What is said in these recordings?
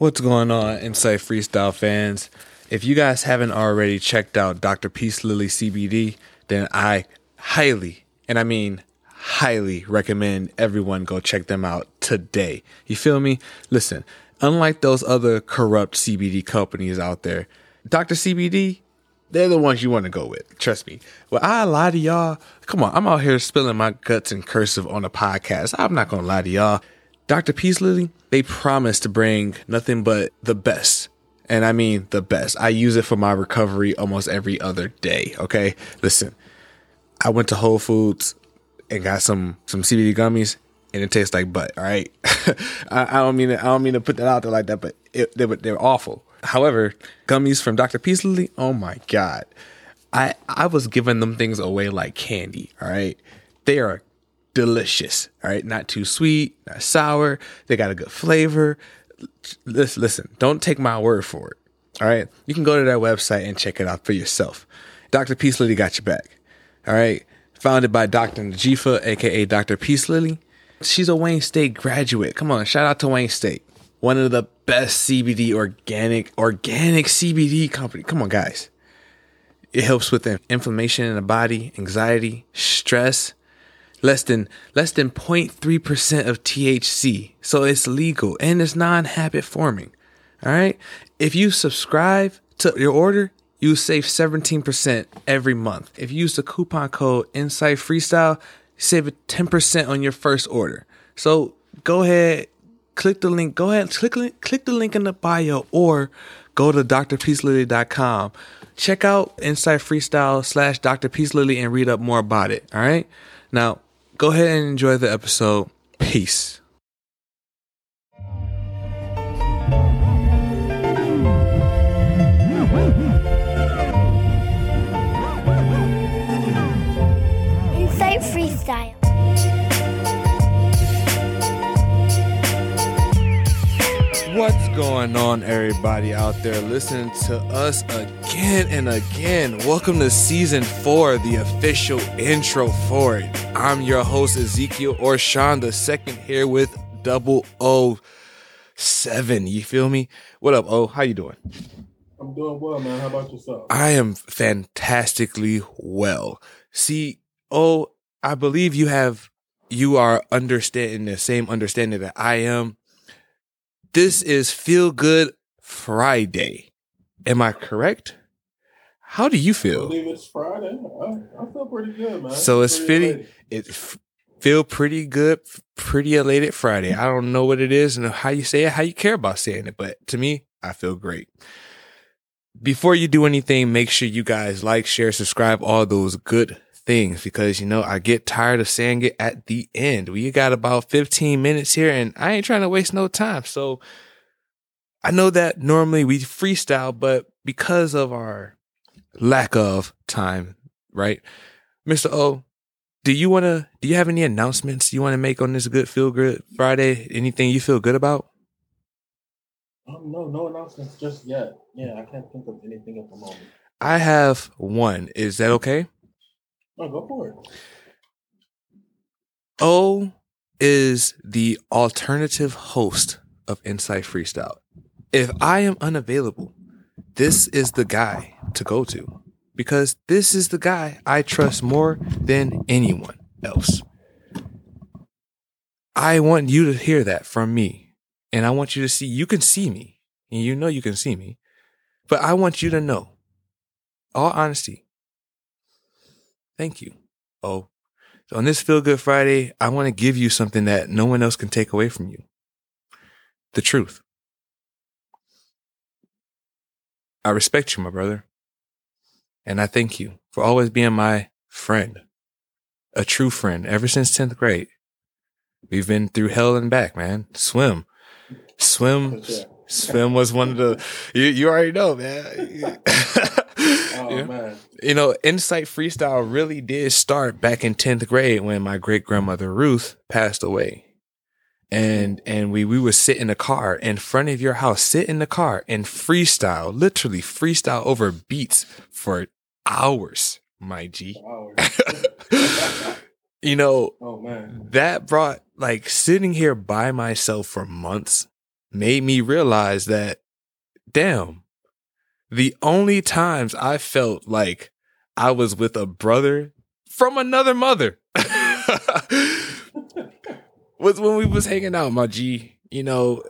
What's going on, Insight Freestyle fans? If you guys haven't already checked out Dr. Peace Lily CBD, then I highly, and I mean highly, recommend everyone go check them out today. You feel me? Listen, unlike those other corrupt CBD companies out there, Dr. CBD, they're the ones you want to go with. Trust me. Well, I lie to y'all. Come on, I'm out here spilling my guts and cursive on a podcast. I'm not going to lie to y'all. Dr. Peace Lily, they promise to bring nothing but the best. And I mean the best. I use it for my recovery almost every other day, okay? Listen, I went to Whole Foods and got some CBD gummies, and it tastes like butt, all right? I don't mean to put that out there like that, but they're awful. However, gummies from Dr. Peace Lily, oh my God. I was giving them things away like candy, all right? They are delicious, all right? Not too sweet, not sour. They got a good flavor. Listen, don't take my word for it, all right? You can go to their website and check it out for yourself. Dr. Peace Lily got your back, all right? Founded by Dr. Najifa, a.k.a. Dr. Peace Lily. She's a Wayne State graduate. Come on, shout out to Wayne State. One of the best CBD organic CBD company. Come on, guys. It helps with inflammation in the body, anxiety, stress. Less than 0.3% of THC. So it's legal and it's non-habit forming. All right. If you subscribe to your order, you save 17% every month. If you use the coupon code Insight Freestyle, save 10% on your first order. So go ahead. Click the link in the bio or go to drpeacelily.com. Check out Insight Freestyle / Dr. Peace Lily and read up more about it. All right. Now, go ahead and enjoy the episode. Peace. Insight Freestyle. What's going on, everybody out there listening to us again and again? Welcome to season 4, the official intro for it. I'm your host, Ezekiel Orshan the second, here with 007. You feel me? What up, O? How you doing? I'm doing well, man. How about yourself? I am fantastically well. See, O, I believe you are understanding the same understanding that I am. This is Feel Good Friday. Am I correct? How do you feel? I believe it's Friday. I feel pretty good, man. So it's feel pretty good, pretty elated Friday. I don't know what it is and how you say it, how you care about saying it, but to me, I feel great. Before you do anything, make sure you guys like, share, subscribe, all those good things, because, you know, I get tired of saying it at the end. We got about 15 minutes here and I ain't trying to waste no time. So I know that normally we freestyle, but because of our lack of time, right? Mr. O, do you have any announcements you want to make on this Good Feel Good Friday? Anything you feel good about? No announcements just yet. Yeah, I can't think of anything at the moment. I have one. Is that okay? Oh, go for it. O is the alternative host of Insight Freestyle. If I am unavailable, this is the guy to go to, because this is the guy I trust more than anyone else. I want you to hear that from me, and I want you to see, you can see me, and you know you can see me, but I want you to know, all honesty, thank you. Oh, so on this Feel Good Friday, I want to give you something that no one else can take away from you. The truth. I respect you, my brother. And I thank you for always being my friend, a true friend. Ever since 10th grade, we've been through hell and back, man. Swim. Yeah. Swim was one of the, you already know, man. Oh, man. You know, Insight Freestyle really did start back in 10th grade when my great-grandmother Ruth passed away. And we would sit in the car in front of your house, and freestyle over beats for hours, my G. You know, oh, man. That brought, like, sitting here by myself for months made me realize that, damn, the only times I felt like I was with a brother from another mother was when we was hanging out, my G. You know,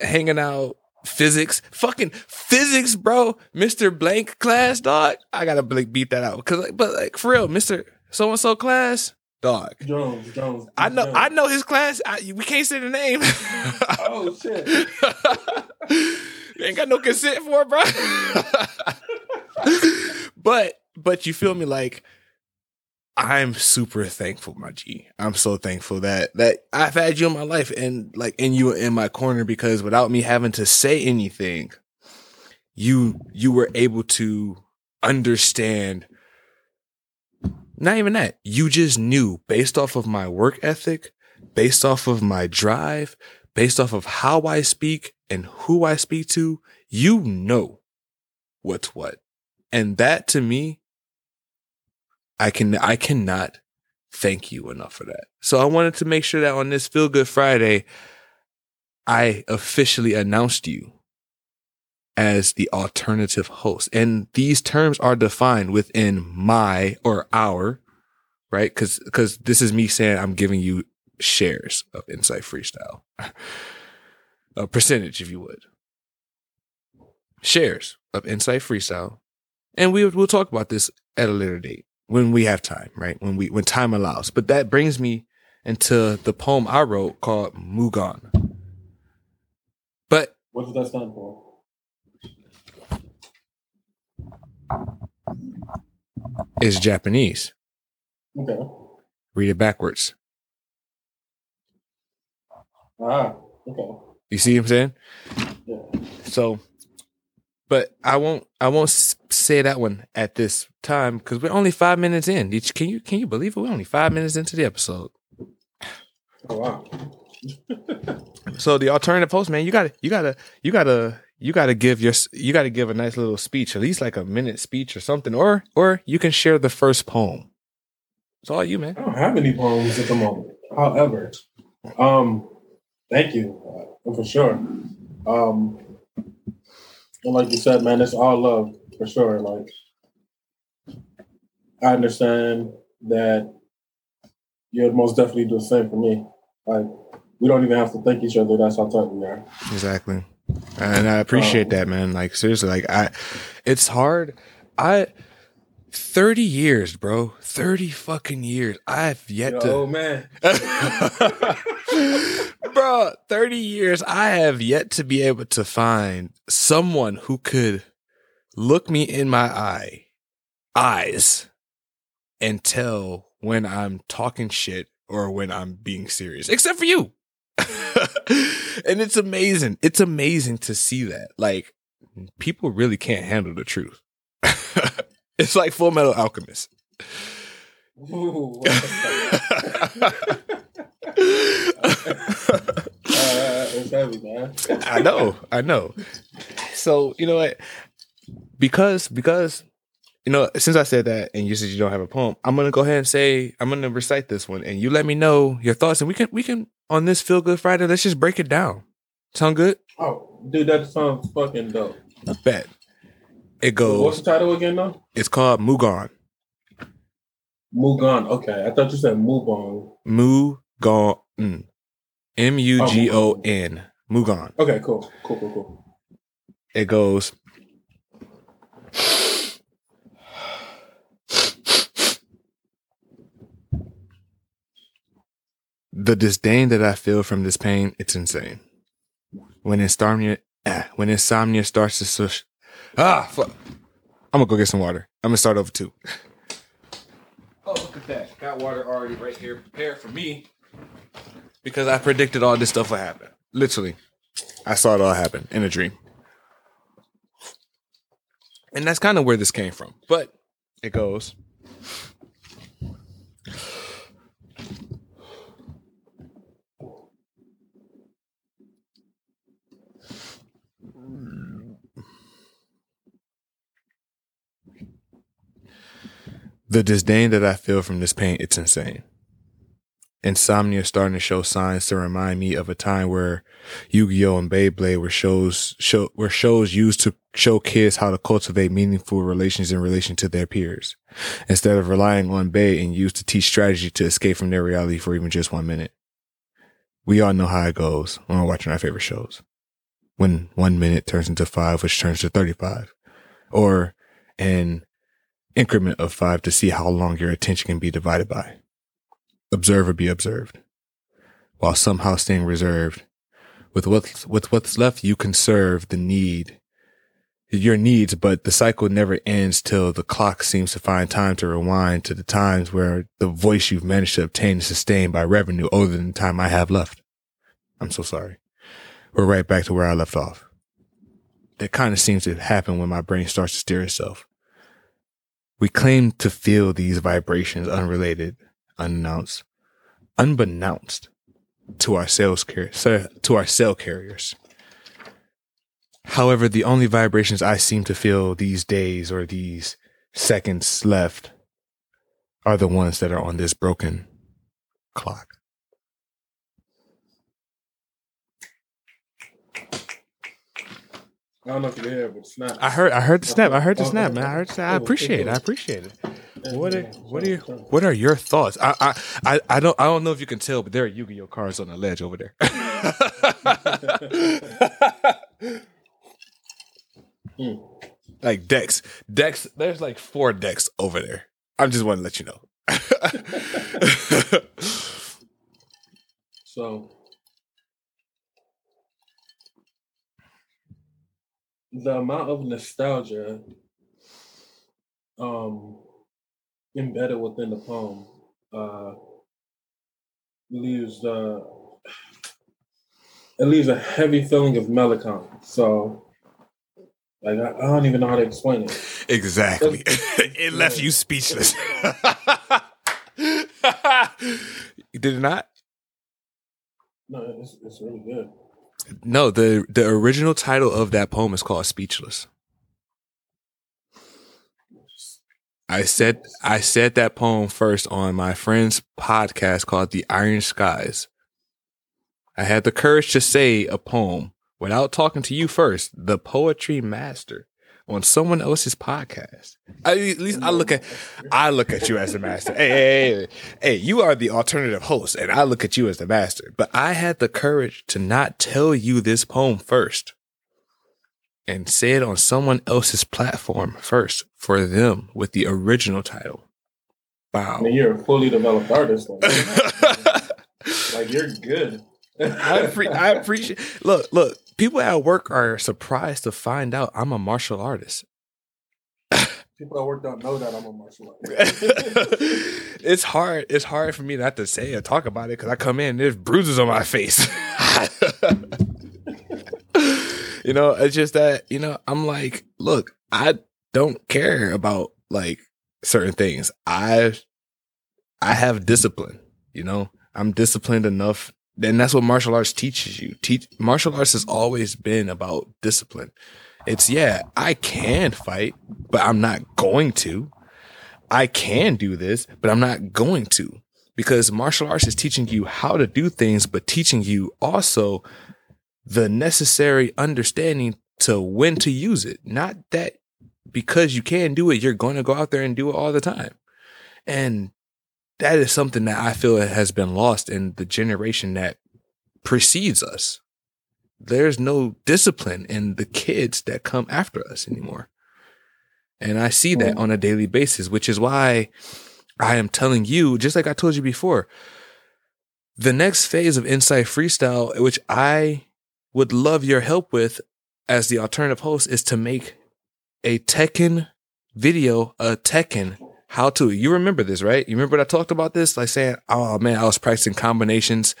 hanging out, physics, fucking physics, bro. Mr. Blank class, dog. I gotta beat that out, cause like, but like for real, Mr. So and so class, dog. Jones. I know his class. We can't say the name. Oh shit! They ain't got no consent for it, bro. But you feel me, like. I'm super thankful, my G. I'm so thankful that I've had you in my life and you were in my corner, because without me having to say anything, you were able to understand. Not even that. You just knew, based off of my work ethic, based off of my drive, based off of how I speak and who I speak to, you know what's what. And that, to me, I cannot thank you enough for that. So I wanted to make sure that on this Feel Good Friday, I officially announced you as the alternative host. And these terms are defined within my or our, right? Because this is me saying I'm giving you shares of Insight Freestyle. A percentage, if you would. Shares of Insight Freestyle. And we'll talk about this at a later date. When we have time, right? When time allows. But that brings me into the poem I wrote called Mugon. But what does that stand for? It's Japanese. Okay. Read it backwards. Ah, okay. You see what I'm saying? Yeah. So, but I won't say that one at this time, because we're only 5 minutes in. Can you believe it? We're only 5 minutes into the episode. Oh wow! So the alternative host, man, you gotta give a nice little speech, at least like a minute speech or something, or you can share the first poem. It's all you, man. I don't have any poems at the moment. However, thank you for sure. And like you said, man, it's all love, for sure. Like, I understand that you'll most definitely do the same for me. Like, we don't even have to thank each other. That's how tight we are. Exactly. And I appreciate that, man. Like, seriously, like, it's hard. 30 years, bro. 30 fucking years. I've yet to. Oh, man. Bro, 30 years. I have yet to be able to find someone who could look me in my eyes and tell when I'm talking shit or when I'm being serious, except for you. And it's amazing. It's amazing to see that. Like, people really can't handle the truth. It's like Full Metal Alchemist. Ooh, it's heavy, man. I know. So, you know what? Because you know, since I said that and you said you don't have a poem, I'm gonna go ahead and say I'm gonna recite this one, and you let me know your thoughts, and we can on this Feel Good Friday, let's just break it down. Sound good? Oh, dude, that sounds fucking dope. I bet. It goes. What's the title again, though? It's called Mugon. Mugon. Okay, I thought you said Mugon. Mugon. Mugon. Mugon. Okay, cool. It goes. The disdain that I feel from this pain, it's insane. When insomnia starts to switch. I'm gonna go get some water. I'm gonna start over too. Oh, look at that. Got water already right here prepared for me, because I predicted all this stuff would happen. Literally. I saw it all happen in a dream. And that's kind of where this came from. But it goes. The disdain that I feel from this pain, it's insane. insomnia starting to show signs to remind me of a time where Yu-Gi-Oh and Beyblade were shows used to show kids how to cultivate meaningful relations in relation to their peers, instead of relying on Bey and used to teach strategy to escape from their reality for even just 1 minute. We all know how it goes when we're watching our favorite shows. When 1 minute turns into 5, which turns to 35, or an increment of 5 to see how long your attention can be divided by. Observe or be observed, while somehow staying reserved. With what's left, you can serve your needs, but the cycle never ends till the clock seems to find time to rewind to the times where the voice you've managed to obtain is sustained by revenue other than the time I have left. I'm so sorry. We're right back to where I left off. That kind of seems to happen when my brain starts to steer itself. We claim to feel these vibrations unrelated, unbeknownst to our cell carriers. However, the only vibrations I seem to feel these days or these seconds left are the ones that are on this broken clock. I don't know if you hear it, but snap. I heard the snap. I heard the snap, man. I heard the snap. I appreciate it. What are your thoughts? I don't know if you can tell, but there are Yu-Gi-Oh cards on the ledge over there. Like decks. There's like 4 decks over there. I just want to let you know. So the amount of nostalgia embedded within the poem leaves a heavy feeling of melancholy. So, like, I don't even know how to explain it. Exactly, it left you speechless. Did it not? No, it's really good. No, the original title of that poem is called "Speechless." I said that poem first on my friend's podcast called The Iron Skies. I had the courage to say a poem without talking to you first, the poetry master, on someone else's podcast. At least I look at you as the master. Hey, you are the alternative host, and I look at you as the master. But I had the courage to not tell you this poem first, and say it on someone else's platform first for them with the original title. Wow. I mean, you're a fully developed artist. Like, you're good. I appreciate. Look, people at work are surprised to find out I'm a martial artist. People at work don't know that I'm a martial artist. It's hard for me not to say or talk about it because I come in and there's bruises on my face. You know, it's just that, you know, I'm like, look, I don't care about like certain things. I have discipline, you know, I'm disciplined enough. And that's what martial arts teaches you. Martial arts has always been about discipline. It's, yeah, I can fight, but I'm not going to. I can do this, but I'm not going to, because martial arts is teaching you how to do things, but teaching you also the necessary understanding to when to use it. Not that because you can do it, you're going to go out there and do it all the time. And that is something that I feel has been lost in the generation that precedes us. There's no discipline in the kids that come after us anymore. And I see that on a daily basis, which is why I am telling you, just like I told you before, the next phase of Insight Freestyle, which I would love your help with as the alternative host, is to make a Tekken video, a Tekken how to. You remember this, right? You remember what I talked about this? Like saying, oh man, I was practicing combinations,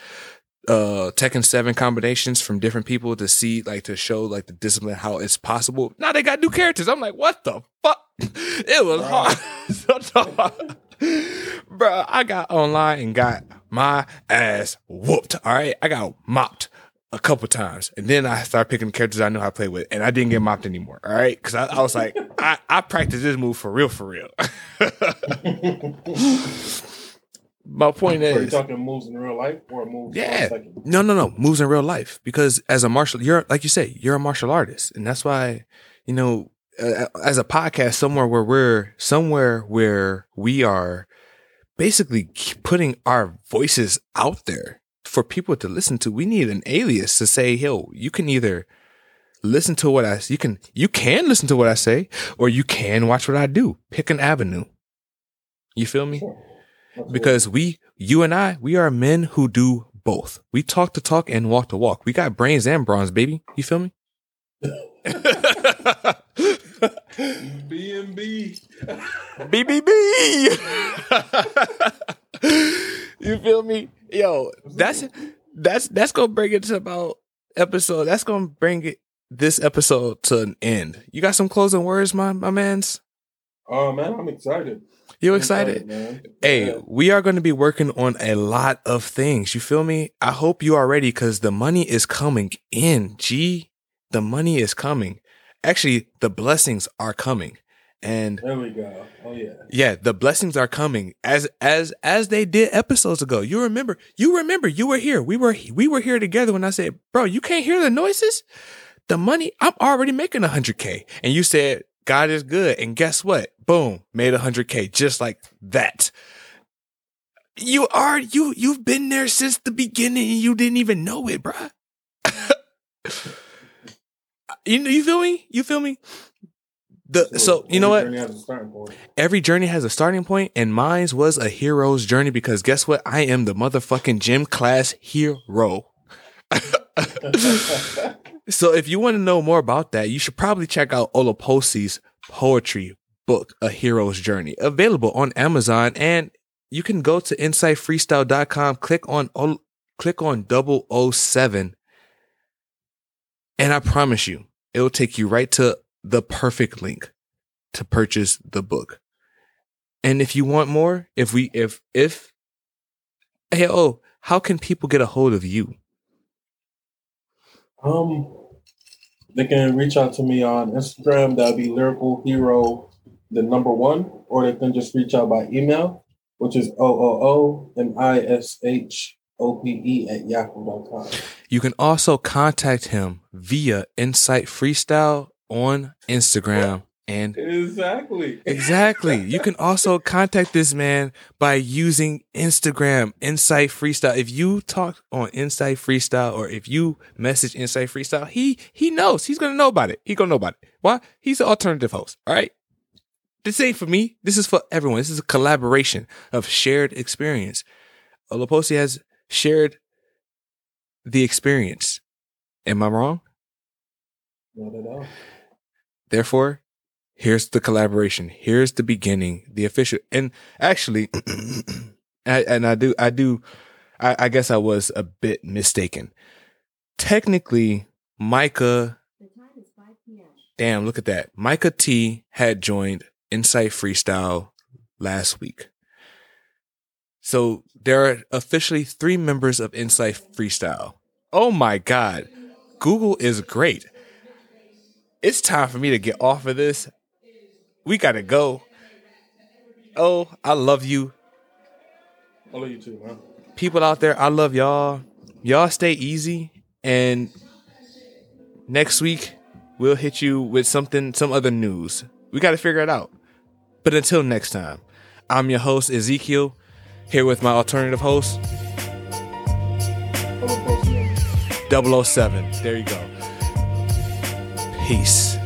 Tekken 7 combinations from different people to see, like, to show like the discipline, how it's possible. Now they got new characters. I'm like, what the fuck? It was hard. Bro, I got online and got my ass whooped. All right. I got mopped a couple times. And then I started picking characters I know how to play with. And I didn't get mopped anymore. All right. Because I was like, I practiced this move for real. My point is, are you talking moves in real life or moves? Yeah, no, moves in real life. Because as a martial, you're like you say, you're a martial artist, and that's why, you know, as a podcast, somewhere where we are basically putting our voices out there for people to listen to. We need an alias to say, "Yo, you can either listen to what I you can listen to what I say, or you can watch what I do. Pick an avenue." You feel me? Sure. Because you and I are men who do both. We talk the talk and walk the walk. We got brains and bronze, baby. You feel me? B&B. BBB. You feel me? Yo, that's gonna bring it to about episode. That's gonna bring it this episode to an end. You got some closing words, my man's? Oh, man, I'm excited. You excited? Man. Hey, yeah. We are going to be working on a lot of things. You feel me? I hope you are ready because the money is coming in. The money is coming. Actually, the blessings are coming. And there we go. Oh yeah. Yeah, the blessings are coming as they did episodes ago. You remember you were here. We were here together when I said, "Bro, you can't hear the noises? The money, I'm already making 100K." And you said, "God is good." And guess what? Boom, made 100K just like that. You've been there since the beginning and you didn't even know it, bruh. You feel me? So you know what? Every journey has a starting point, and mine was a hero's journey because guess what? I am the motherfucking gym class hero. So if you want to know more about that, you should probably check out Oloposi's poetry book, A Hero's Journey, available on Amazon. And you can go to insightfreestyle.com, click on 007. And I promise you, it will take you right to the perfect link to purchase the book. And if you want more, how can people get a hold of you? They can reach out to me on Instagram. That'd be LyricalHero1, or they can just reach out by email, which is OOOMISHOPE@yahoo.com. You can also contact him via Insight Freestyle on Instagram. And exactly. You can also contact this man by using Instagram, Insight Freestyle. If you talk on Insight Freestyle or if you message Insight Freestyle, he knows. He's going to know about it. Why? He's an alternative host. All right. This ain't for me. This is for everyone. This is a collaboration of shared experience. Oloposi has shared the experience. Am I wrong? Not at all. Therefore, here's the collaboration. Here's the beginning, the official. And actually, I guess I was a bit mistaken. Technically, Micah. The time is 5 p.m. Damn, look at that. Micah T had joined Insight Freestyle last week. So there are officially 3 members of Insight Freestyle. Oh my God. Google is great. It's time for me to get off of this. We gotta go. Oh, I love you. I love you too, man. People out there, I love y'all. Y'all stay easy. And next week, we'll hit you with some other news. We gotta figure it out. But until next time, I'm your host, Ezekiel, here with my alternative host, 007. There you go. Peace.